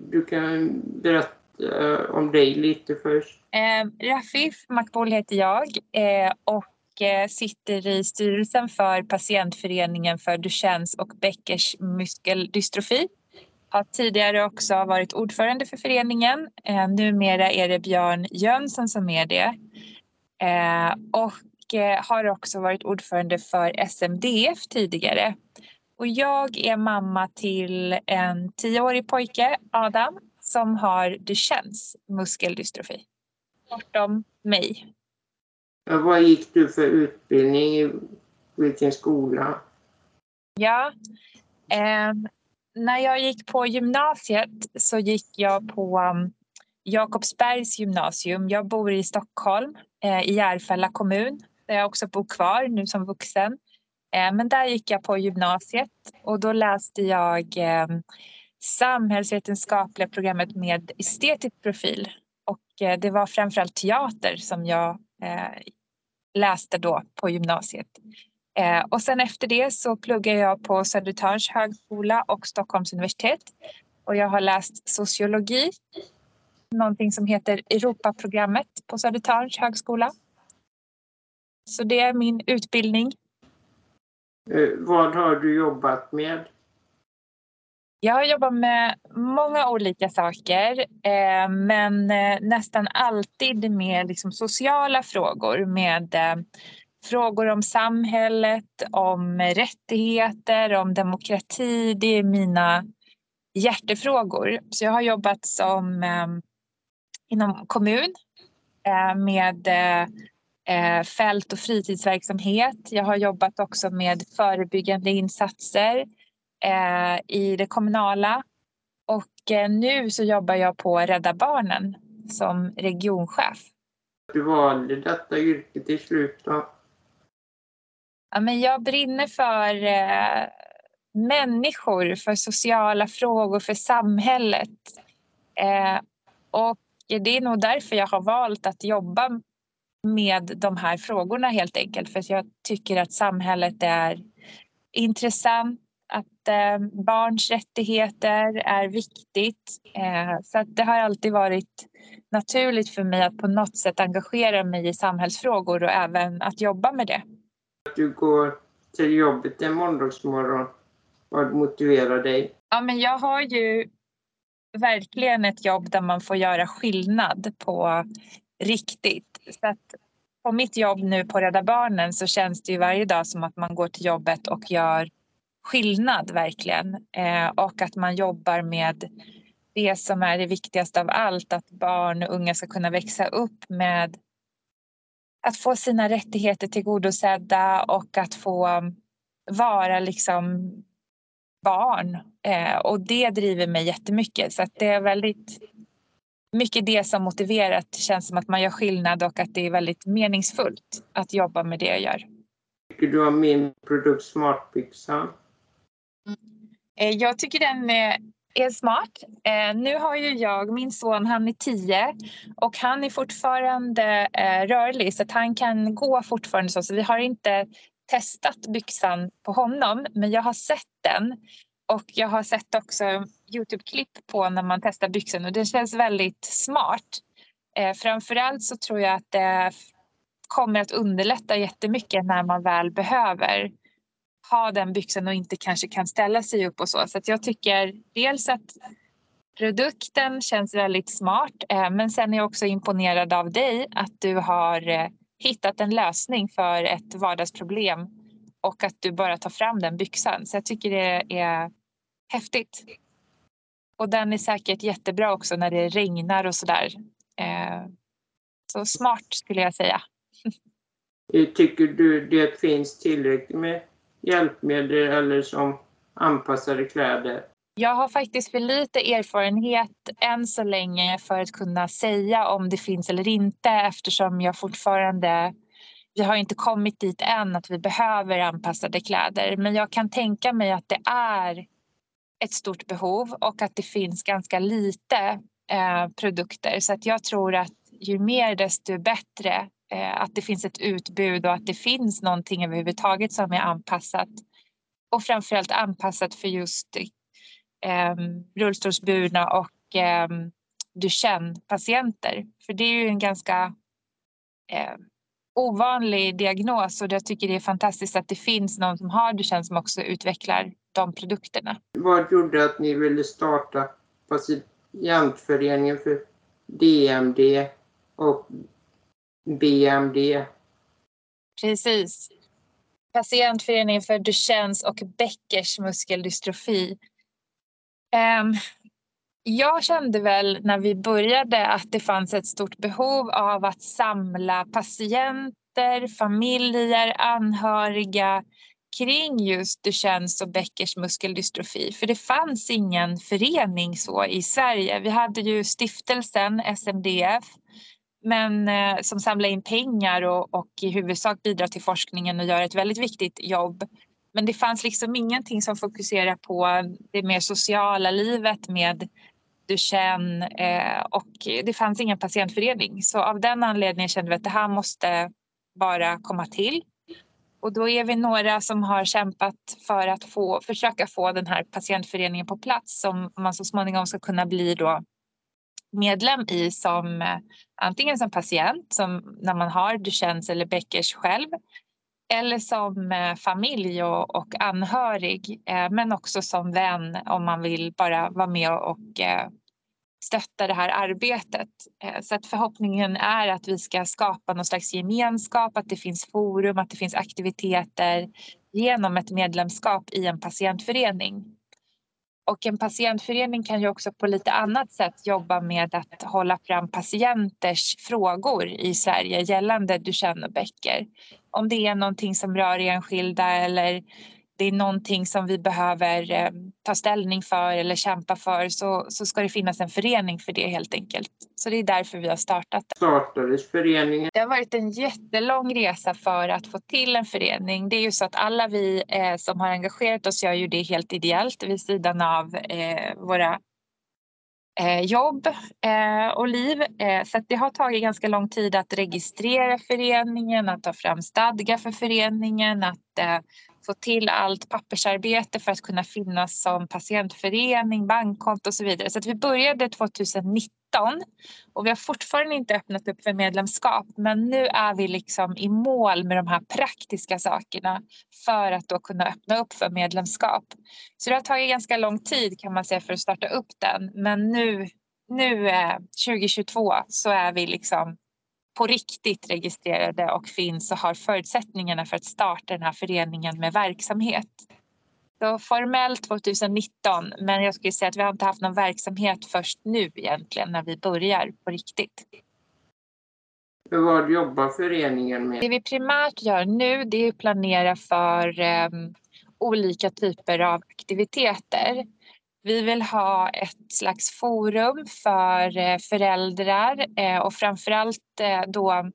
Du kan berätta om dig lite först. Rafif Makboul heter jag och sitter i styrelsen för patientföreningen för Duchennes och Beckers muskeldystrofi. Har tidigare också varit ordförande för föreningen. Numera är det Björn Jönsson som är det. Och har också varit ordförande för SMDF tidigare. Och jag är mamma till en 10-årig pojke, Adam, som har Duchennes muskeldystrofi. Bortom mig. Vad gick du för utbildning? I vilken skola? Ja, när jag gick på gymnasiet så gick jag på Jakobsbergs gymnasium. Jag bor i Stockholm, i Järfälla kommun, där jag också bor kvar nu som vuxen. Men där gick jag på gymnasiet och då läste jag samhällsvetenskapliga programmet med estetisk profil. Och det var framförallt teater som jag läste då på gymnasiet. Och sen efter det så pluggade jag på Södertörns högskola och Stockholms universitet. Och jag har läst sociologi, någonting som heter Europaprogrammet på Södertörns högskola. Så det är min utbildning. Vad har du jobbat med? Jag har jobbat med många olika saker, men nästan alltid med liksom sociala frågor, med frågor om samhället, om rättigheter, om demokrati. Det är mina hjärtefrågor. Så jag har jobbat som inom kommun med fält- och fritidsverksamhet. Jag har jobbat också med förebyggande insatser i det kommunala. Och nu så jobbar jag på Rädda barnen som regionchef. Du valde detta yrke till slut då? Ja, men jag brinner för människor, för sociala frågor, för samhället. Och det är nog därför jag har valt att jobba med de här frågorna helt enkelt. För att jag tycker att samhället är intressant. Att barns rättigheter är viktigt. Så att det har alltid varit naturligt för mig att på något sätt engagera mig i samhällsfrågor och även att jobba med det. Du går till jobbet en måndagsmorgon. Vad motiverar dig? Ja, men jag har ju verkligen ett jobb där man får göra skillnad på riktigt. Så att på mitt jobb nu på Rädda barnen så känns det ju varje dag som att man går till jobbet och gör skillnad verkligen. Och att man jobbar med det som är det viktigaste av allt. Att barn och unga ska kunna växa upp med att få sina rättigheter tillgodosedda och att få vara liksom barn. Och det driver mig jättemycket. Så att det är väldigt mycket det som motiverar. Det känns som att man gör skillnad och att det är väldigt meningsfullt att jobba med det jag gör. Tycker du om min produkt Smartbyxan? Jag tycker den är smart. Nu har ju jag, min son, han är 10 och han är fortfarande rörlig så att han kan gå fortfarande så. Så vi har inte testat byxan på honom, men jag har sett den. Och jag har sett också YouTube-klipp på när man testar byxan och det känns väldigt smart. Framförallt så tror jag att det kommer att underlätta jättemycket när man väl behöver ha den byxan och inte kanske kan ställa sig upp och så. Så att jag tycker dels att produkten känns väldigt smart, men sen är jag också imponerad av dig att du har hittat en lösning för ett vardagsproblem och att du bara tar fram den byxan. Så jag tycker det är häftigt. Och den är säkert jättebra också när det regnar och sådär. Så smart skulle jag säga. Tycker du det finns tillräckligt med hjälpmedel eller som anpassade kläder? Jag har faktiskt för lite erfarenhet än så länge för att kunna säga om det finns eller inte eftersom jag fortfarande, vi har inte kommit dit än att vi behöver anpassade kläder. Men jag kan tänka mig att det är ett stort behov och att det finns ganska lite produkter. Så att jag tror att ju mer desto bättre. Att det finns ett utbud och att det finns någonting överhuvudtaget som är anpassat. Och framförallt anpassat för just rullstolsburna och Duchenne-patienter. För det är ju en ganska ovanlig diagnos, och jag tycker det är fantastiskt att det finns någon som har Duchenne som också utvecklar de produkterna. Vad gjorde att ni ville starta patientföreningen för DMD och BMD? Precis. Patientföreningen för Duchennes och Beckers muskeldystrofi. Jag kände väl när vi började att det fanns ett stort behov av att samla patienter, familjer, anhöriga kring just Duchennes och Beckers muskeldystrofi. För det fanns ingen förening så i Sverige. Vi hade ju stiftelsen SMDF, men som samlar in pengar och i huvudsak bidrar till forskningen och gör ett väldigt viktigt jobb. Men det fanns liksom ingenting som fokuserar på det mer sociala livet med Duchenne, och det fanns ingen patientförening. Så av den anledningen kände vi att det här måste bara komma till. Och då är vi några som har kämpat för att försöka få den här patientföreningen på plats, som man så småningom ska kunna bli då medlem i, som antingen som patient, som när man har Duchennes eller Beckers själv, eller som familj och anhörig, men också som vän om man vill bara vara med och stötta det här arbetet. Så att förhoppningen är att vi ska skapa någon slags gemenskap, att det finns forum, att det finns aktiviteter genom ett medlemskap i en patientförening. Och en patientförening kan ju också på lite annat sätt jobba med att hålla fram patienters frågor i Sverige gällande Duchenne och Becker. Om det är någonting som rör enskilda, eller det är någonting som vi behöver ta ställning för eller kämpa för, så ska det finnas en förening för det helt enkelt. Så det är därför vi har startat. Startades föreningen? Det har varit en jättelång resa för att få till en förening. Det är ju så att alla vi som har engagerat oss gör ju det helt ideellt vid sidan av våra jobb och liv. Så att det har tagit ganska lång tid att registrera föreningen, att ta fram stadgar för föreningen, att få till allt pappersarbete för att kunna finnas som patientförening, bankkonto och så vidare. Så att vi började 2019 och vi har fortfarande inte öppnat upp för medlemskap, men nu är vi liksom i mål med de här praktiska sakerna för att då kunna öppna upp för medlemskap. Så det har tagit ganska lång tid kan man säga för att starta upp den, men nu 2022 så är vi liksom på riktigt registrerade och finns och har förutsättningarna för att starta den här föreningen med verksamhet. Så formellt 2019, men jag skulle säga att vi har inte haft någon verksamhet först nu egentligen när vi börjar på riktigt. Vad jobbar föreningen med? Det vi primärt gör nu, det är att planera för olika typer av aktiviteter. Vi vill ha ett slags forum för föräldrar och framförallt då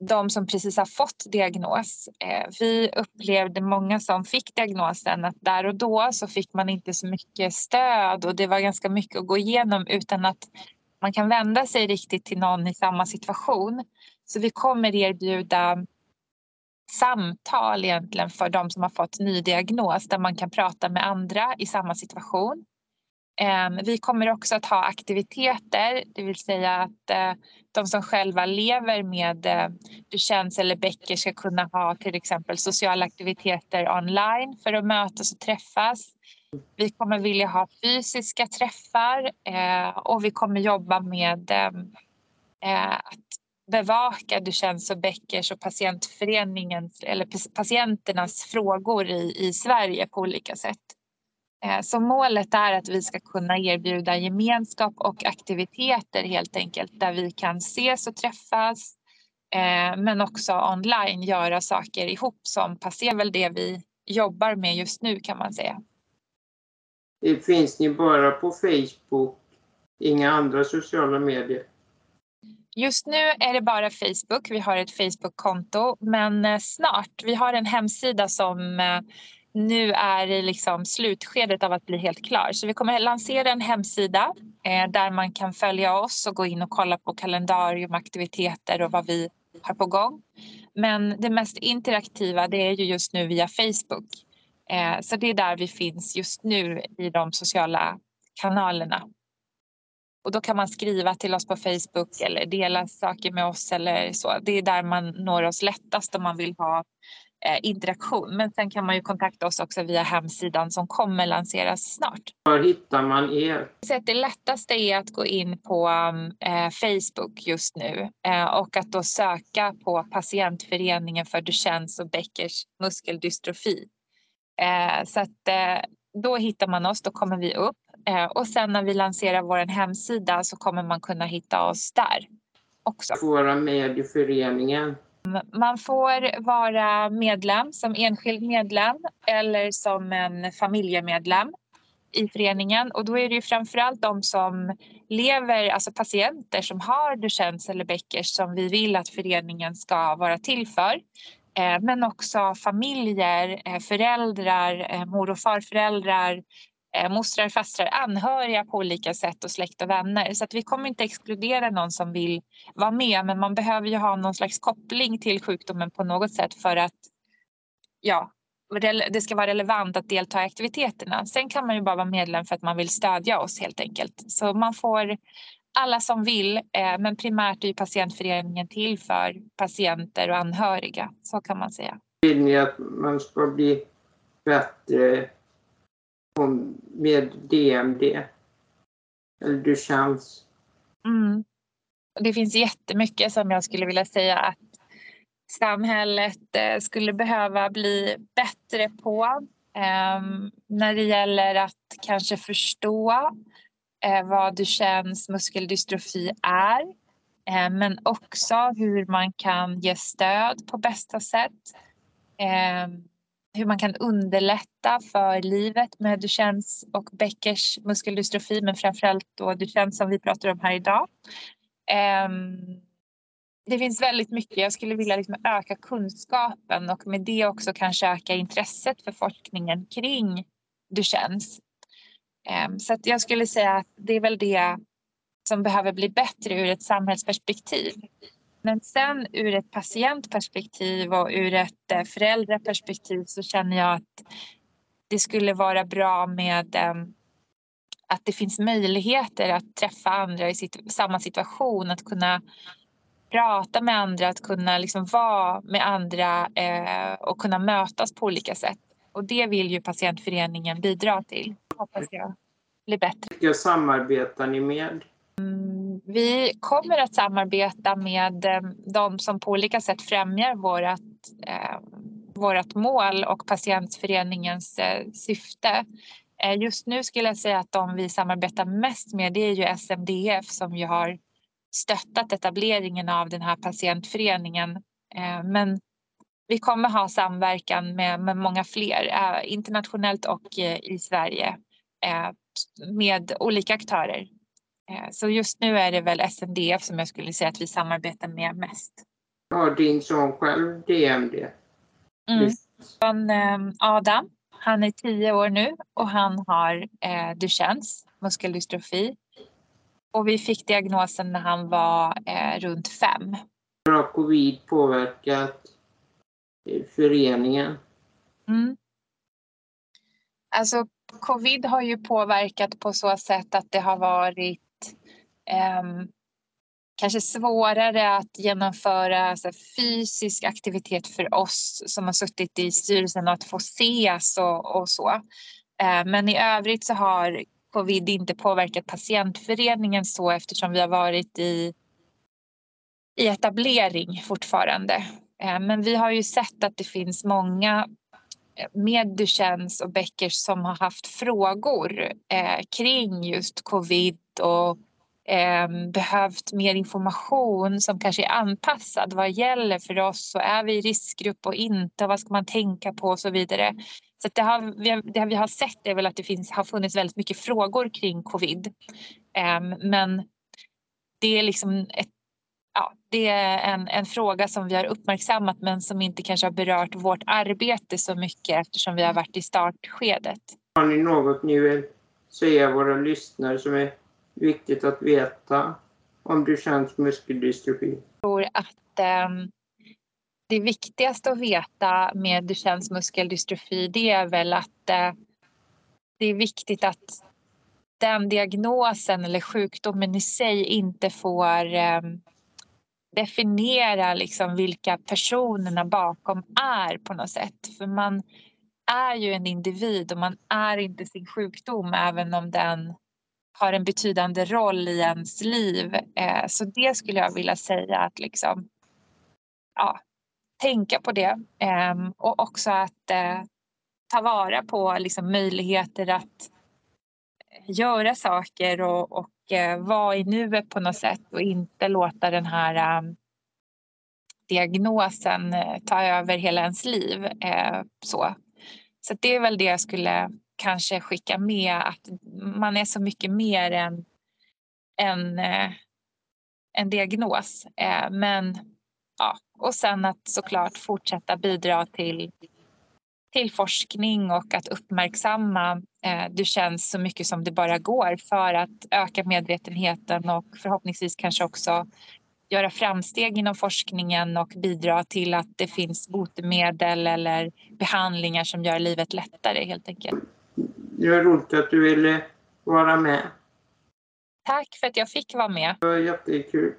de som precis har fått diagnos. Vi upplevde många som fick diagnosen att där och då så fick man inte så mycket stöd och det var ganska mycket att gå igenom utan att man kan vända sig riktigt till någon i samma situation. Så vi kommer erbjuda samtal egentligen för de som har fått ny diagnos där man kan prata med andra i samma situation. Vi kommer också att ha aktiviteter, det vill säga att de som själva lever med Duchennes eller Becker ska kunna ha till exempel sociala aktiviteter online för att mötas och träffas. Vi kommer vilja ha fysiska träffar och vi kommer jobba med att bevaka Duchennes och Beckers och patientföreningens eller patienternas frågor i Sverige på olika sätt. Så målet är att vi ska kunna erbjuda gemenskap och aktiviteter helt enkelt där vi kan ses och träffas, men också online göra saker ihop som passerar väl det vi jobbar med just nu kan man säga. Det finns ni bara på Facebook, inga andra sociala medier? Just nu är det bara Facebook, vi har ett Facebook-konto, men snart, vi har en hemsida som nu är det liksom slutskedet av att bli helt klar. Så vi kommer lansera en hemsida där man kan följa oss och gå in och kolla på kalendarium, aktiviteter och vad vi har på gång. Men det mest interaktiva det är ju just nu via Facebook. Så det är där vi finns just nu i de sociala kanalerna. Och då kan man skriva till oss på Facebook eller dela saker med oss eller så. Det är där man når oss lättast om man vill ha interaktion. Men sen kan man ju kontakta oss också via hemsidan som kommer lanseras snart. Var hittar man er? Så att det lättaste är att gå in på Facebook just nu och att då söka på patientföreningen för Duchenne och Beckers muskeldystrofi. Så att då hittar man oss, då kommer vi upp. Och sen när vi lanserar vår hemsida så kommer man kunna hitta oss där också. Våra med i föreningen. Man får vara medlem som enskild medlem eller som en familjemedlem i föreningen. Och då är det ju framförallt de som lever, alltså patienter som har Duchennes eller Beckers som vi vill att föreningen ska vara till för. Men också familjer, föräldrar, mor- och farföräldrar, mostrar, fastrar, anhöriga på olika sätt och släkt och vänner. Så att vi kommer inte exkludera någon som vill vara med, men man behöver ju ha någon slags koppling till sjukdomen på något sätt för att ja, det ska vara relevant att delta i aktiviteterna. Sen kan man ju bara vara medlem för att man vill stödja oss helt enkelt. Så man får alla som vill, men primärt är ju patientföreningen till för patienter och anhöriga, så kan man säga. Vill ni att man ska bli bättre med DMD eller Duchenne? Det finns jättemycket som jag skulle vilja säga att samhället skulle behöva bli bättre på när det gäller att kanske förstå vad Duchennes muskeldystrofi är, men också hur man kan ge stöd på bästa sätt. Hur man kan underlätta för livet med Duchennes och Beckers muskeldystrofi, men framförallt då Duchenne som vi pratar om här idag. Det finns väldigt mycket. Jag skulle vilja öka kunskapen och med det också kanske öka intresset för forskningen kring Duchenne. Så att jag skulle säga att det är väl det som behöver bli bättre ur ett samhällsperspektiv. Men sen ur ett patientperspektiv och ur ett föräldraperspektiv så känner jag att det skulle vara bra med att det finns möjligheter att träffa andra i samma situation. Att kunna prata med andra, att kunna vara med andra och kunna mötas på olika sätt. Och det vill ju patientföreningen bidra till. Hoppas jag blir bättre. Vilka samarbetar ni med? Vi kommer att samarbeta med de som på olika sätt främjar vårt mål och patientföreningens syfte. Just nu skulle jag säga att de vi samarbetar mest med det är ju SMDF som ju har stöttat etableringen av den här patientföreningen. Men vi kommer ha samverkan med många fler internationellt och i Sverige med olika aktörer. Så just nu är det väl SMDF som jag skulle säga att vi samarbetar med mest. Ja, din son själv, DMD. Adam, han är 10 år nu och han har Duchennes muskeldystrofi. Och vi fick diagnosen när han var runt 5. Har covid påverkat föreningen? Alltså covid har ju påverkat på så sätt att det har varit kanske svårare att genomföra fysisk aktivitet för oss som har suttit i styrelsen och att få ses och så. Men i övrigt så har covid inte påverkat patientföreningen så eftersom vi har varit i etablering fortfarande. Men vi har ju sett att det finns många med Duchennes och Beckers som har haft frågor kring just covid och behövt mer information som kanske är anpassad. Vad gäller för oss och är vi i riskgrupp och inte? Vad ska man tänka på och så vidare. Så att det vi har sett är väl att det har funnits väldigt mycket frågor kring covid. Men det är det är en fråga som vi har uppmärksammat men som inte kanske har berört vårt arbete så mycket eftersom vi har varit i startskedet. Har ni något ni vill säga våra lyssnare som är viktigt att veta om Duchennes muskeldystrofi? Jag tror att det viktigaste att veta med Duchennes muskeldystrofi, det är väl att det är viktigt att den diagnosen eller sjukdomen i sig inte får definiera liksom vilka personerna bakom är på något sätt. För man är ju en individ och man är inte sin sjukdom, även om den har en betydande roll i ens liv. Så det skulle jag vilja säga, att liksom, ja, tänka på det. Och också att ta vara på liksom möjligheter att göra saker och vara i nuet på något sätt och inte låta den här diagnosen ta över hela ens liv. Så det är väl det jag skulle kanske skicka med, att man är så mycket mer än en diagnos. Men ja, och sen att såklart fortsätta bidra till forskning och att uppmärksamma Duchenne så mycket som det bara går, för att öka medvetenheten och förhoppningsvis kanske också göra framsteg inom forskningen och bidra till att det finns botemedel eller behandlingar som gör livet lättare helt enkelt. Det var roligt att du ville vara med. Tack för att jag fick vara med. Det var jättekul.